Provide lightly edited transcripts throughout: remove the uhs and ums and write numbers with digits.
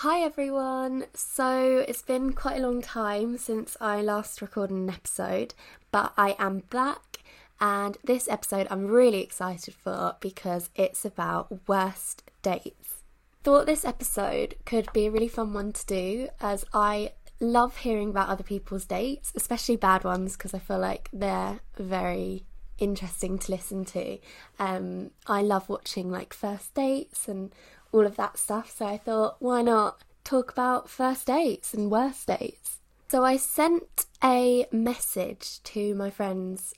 Hi everyone! So it's been quite a long time since I last recorded an episode, but I am back, and this episode I'm really excited for because it's about worst dates. Thought this episode could be a really fun one to do as I love hearing about other people's dates, especially bad ones, because I feel like they're very interesting to listen to. I love watching like first dates and all of that stuff, so I thought, why not talk about first dates and worst dates? So I sent a message to my friends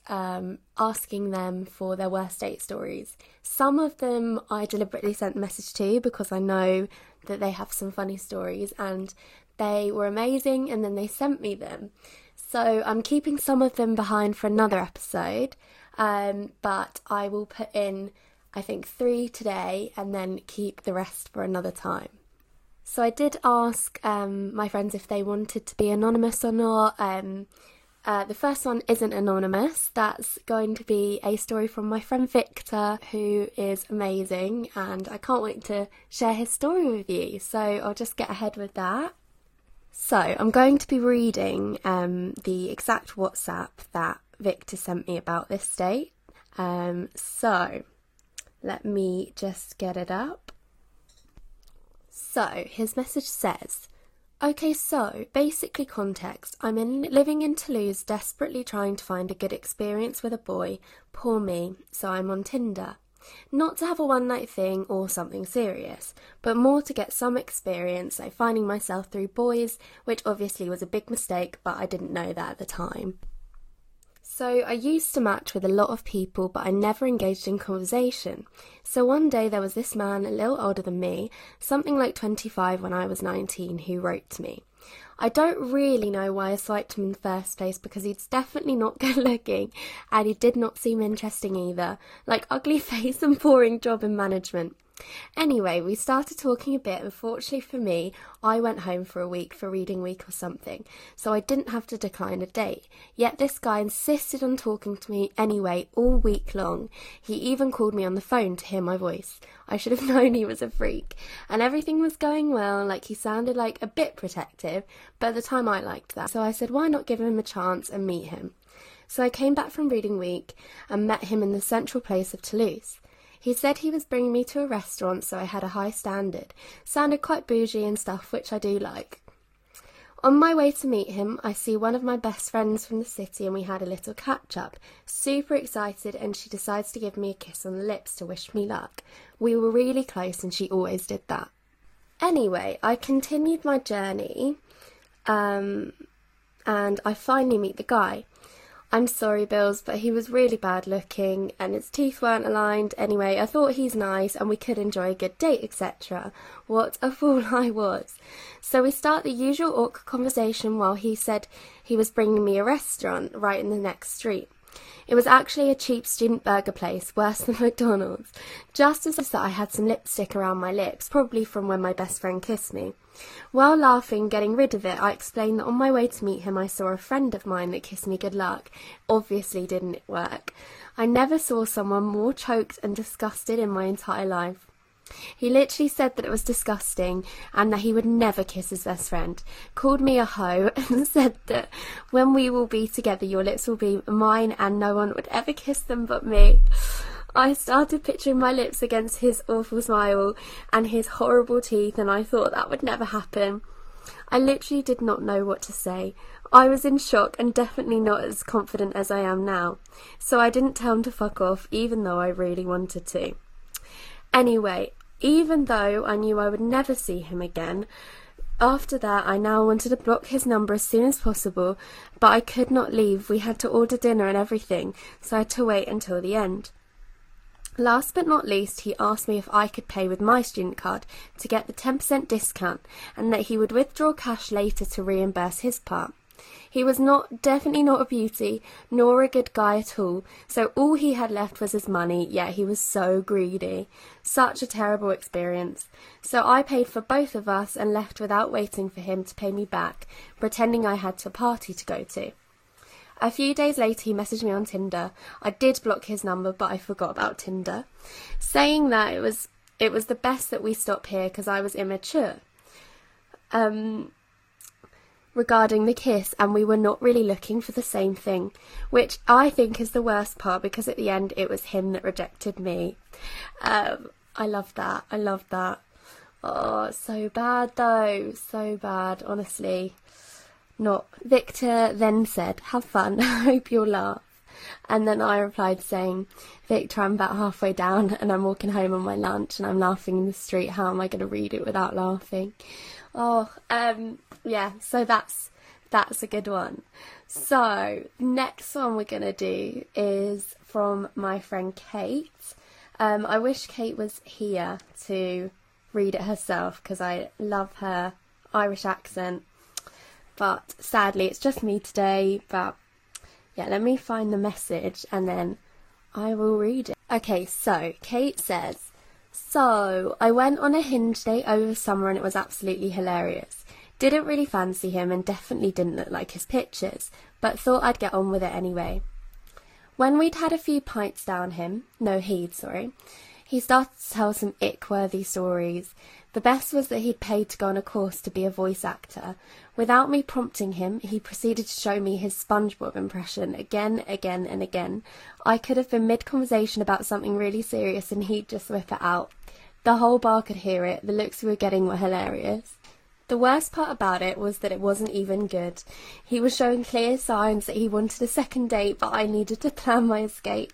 asking them for their worst date stories. Some of them I deliberately sent a message to because I know that they have some funny stories and they were amazing, and then they sent me them. So I'm keeping some of them behind for another episode, but I will put in I think 3 today and then keep the rest for another time. So I did ask my friends if they wanted to be anonymous or not. The first one isn't anonymous. That's going to be a story from my friend Victor, who is amazing, and I can't wait to share his story with you. So I'll just get ahead with that. So I'm going to be reading the exact WhatsApp that Victor sent me about this date. Let me just get it up. So, his message says, "Okay, so, basically context. I'm living in Toulouse, desperately trying to find a good experience with a boy. Poor me, so I'm on Tinder. Not to have a one-night thing or something serious, but more to get some experience, like finding myself through boys, which obviously was a big mistake, but I didn't know that at the time. So I used to match with a lot of people, but I never engaged in conversation. So one day there was this man a little older than me, something like 25 when I was 19, who wrote to me. I don't really know why I swiped him in the first place because he's definitely not good looking and he did not seem interesting either, like ugly face and boring job in management. Anyway, we started talking a bit, and fortunately for me, I went home for a week for Reading Week or something, so I didn't have to decline a date. Yet this guy insisted on talking to me anyway all week long. He even called me on the phone to hear my voice. I should have known he was a freak. And everything was going well, like he sounded like a bit protective, but at the time I liked that. So I said, why not give him a chance and meet him? So I came back from Reading Week and met him in the central place of Toulouse. He said he was bringing me to a restaurant, so I had a high standard. Sounded quite bougie and stuff, which I do like. On my way to meet him, I see one of my best friends from the city, and we had a little catch-up. Super excited, and she decides to give me a kiss on the lips to wish me luck. We were really close, and she always did that. Anyway, I continued my journey, and I finally meet the guy. I'm sorry, Bills, but he was really bad looking and his teeth weren't aligned. Anyway, I thought he's nice and we could enjoy a good date, etc. What a fool I was. So we start the usual awkward conversation while he said he was bringing me a restaurant right in the next street. It was actually a cheap student burger place, worse than McDonald's. Just as I said, I had some lipstick around my lips, probably from when my best friend kissed me. While laughing, getting rid of it, I explained that on my way to meet him I saw a friend of mine that kissed me good luck. Obviously didn't work. I never saw someone more choked and disgusted in my entire life. He literally said that it was disgusting and that he would never kiss his best friend, called me a hoe and said that when we will be together your lips will be mine and no one would ever kiss them but me. I started picturing my lips against his awful smile and his horrible teeth, and I thought that would never happen. I literally did not know what to say. I was in shock and definitely not as confident as I am now, so I didn't tell him to fuck off even though I really wanted to. Anyway, even though I knew I would never see him again, after that I now wanted to block his number as soon as possible, but I could not leave. We had to order dinner and everything, so I had to wait until the end. Last but not least, he asked me if I could pay with my student card to get the 10% discount and that he would withdraw cash later to reimburse his part. He was definitely not a beauty, nor a good guy at all, so all he had left was his money, yet he was so greedy. Such a terrible experience. So I paid for both of us and left without waiting for him to pay me back, pretending I had a party to go to. A few days later he messaged me on Tinder. I did block his number, but I forgot about Tinder, saying that it was the best that we stop here because I was immature. regarding the kiss, and we were not really looking for the same thing, which I think is the worst part, because at the end it was him that rejected me. I love that. I love that. Oh, so bad though. So bad, honestly. Not. Victor then said, "Have fun. I hope you'll laugh." And then I replied saying, "Victor, I'm about halfway down and I'm walking home on my lunch and I'm laughing in the street. How am I going to read it without laughing?" Oh, yeah, so that's a good one. So next one we're going to do is from my friend Kate. I wish Kate was here to read it herself because I love her Irish accent. But sadly, it's just me today, but yeah, let me find the message and then I will read it. Okay, so Kate says, "So, I went on a Hinge date over summer and it was absolutely hilarious. Didn't really fancy him and definitely didn't look like his pictures, but thought I'd get on with it anyway. When we'd had a few pints down him, he started to tell some ick-worthy stories. The best was that he'd paid to go on a course to be a voice actor. Without me prompting him, he proceeded to show me his SpongeBob impression again and again. I could have been mid-conversation about something really serious and he'd just whip it out. The whole bar could hear it. The looks we were getting were hilarious. The worst part about it was that it wasn't even good. He was showing clear signs that he wanted a second date, but I needed to plan my escape.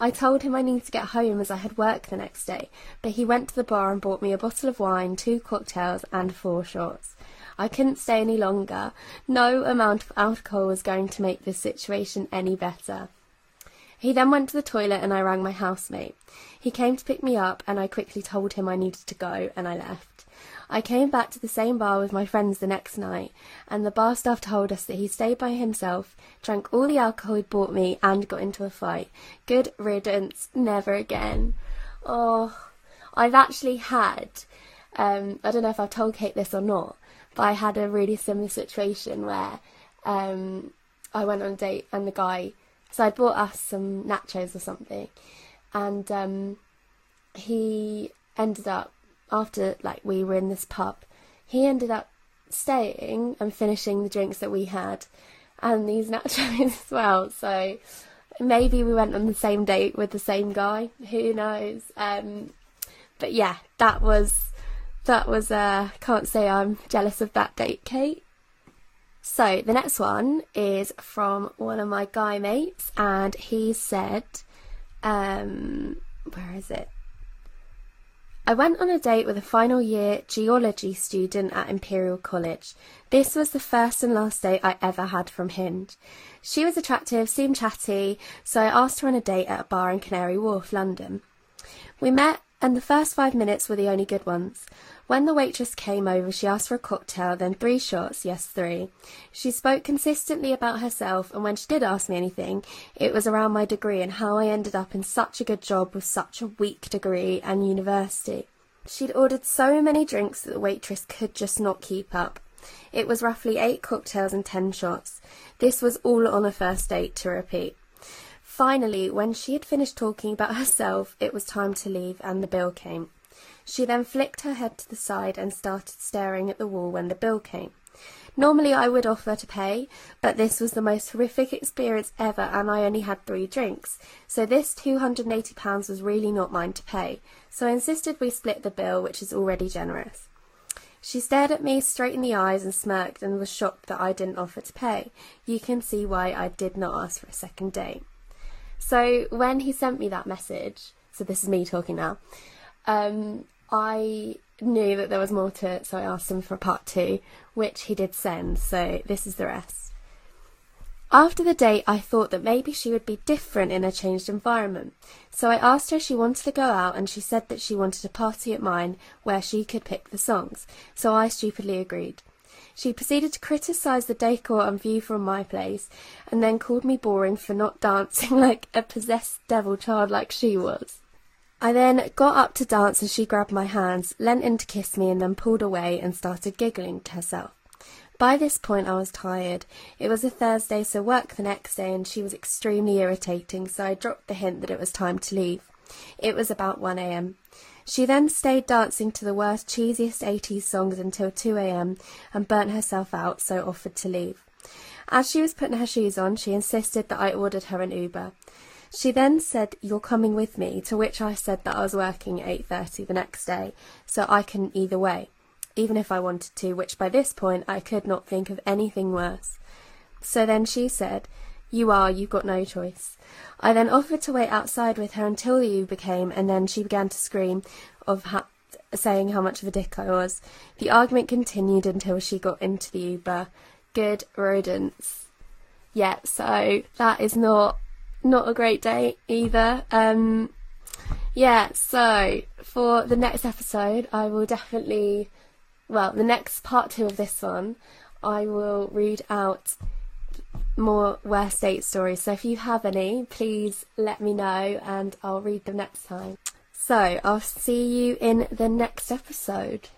I told him I needed to get home as I had work the next day, but he went to the bar and bought me a bottle of wine, 2 cocktails and 4 shots. I couldn't stay any longer. No amount of alcohol was going to make this situation any better. He then went to the toilet and I rang my housemate. He came to pick me up and I quickly told him I needed to go and I left. I came back to the same bar with my friends the next night, and the bar staff told us that he stayed by himself, drank all the alcohol he'd bought me, and got into a fight. Good riddance, never again." Oh, I've actually had, I don't know if I've told Kate this or not, but I had a really similar situation where I went on a date and the guy, so I bought us some nachos or something, and he ended up, after like we were in this pub, he ended up staying and finishing the drinks that we had and these nachos as well. So maybe we went on the same date with the same guy, who knows. But yeah, that was can't say I'm jealous of that date, Kate. So the next one is from one of my guy mates, and he said, where is it? "I went on a date with a final year geology student at Imperial College. This was the first and last date I ever had from Hinge. She was attractive, seemed chatty, so I asked her on a date at a bar in Canary Wharf, London. We met and the first 5 minutes were the only good ones. When the waitress came over, she asked for a cocktail, then 3 shots, yes 3. She spoke consistently about herself, and when she did ask me anything, it was around my degree and how I ended up in such a good job with such a weak degree and university. She'd ordered so many drinks that the waitress could just not keep up. It was roughly 8 cocktails and 10 shots. This was all on a first date, to repeat. Finally, when she had finished talking about herself, it was time to leave and the bill came. She then flicked her head to the side and started staring at the wall when the bill came. Normally I would offer to pay, but this was the most horrific experience ever and I only had 3 drinks, so this £280 was really not mine to pay, so I insisted we split the bill, which is already generous. She stared at me straight in the eyes and smirked and was shocked that I didn't offer to pay. You can see why I did not ask for a second date." So when he sent me that message, so this is me talking now, I knew that there was more to it, so I asked him for a part 2, which he did send, so this is the rest. "After the date, I thought that maybe she would be different in a changed environment, so I asked her if she wanted to go out and she said that she wanted a party at mine where she could pick the songs, so I stupidly agreed. She proceeded to criticise the decor and view from my place, and then called me boring for not dancing like a possessed devil child like she was. I then got up to dance and she grabbed my hands, leant in to kiss me and then pulled away and started giggling to herself. By this point I was tired. It was a Thursday, so work the next day, and she was extremely irritating, so I dropped the hint that it was time to leave. It was about 1 a.m. She then stayed dancing to the worst, cheesiest 80s songs until 2 a.m. and burnt herself out, so offered to leave. As she was putting her shoes on, she insisted that I ordered her an Uber. She then said, "You're coming with me," to which I said that I was working at 8:30 the next day, so I couldn't either way, even if I wanted to, which by this point I could not think of anything worse. So then she said, you've got no choice. I then offered to wait outside with her until the Uber came, and then she began to scream, saying how much of a dick I was. The argument continued until she got into the Uber. Good rodents. Yeah, so that is not a great day either. Yeah, so for the next episode, I will definitely, the next part 2 of this one, I will read out more worst date stories, so if you have any, please let me know and I'll read them next time. So I'll see you in the next episode.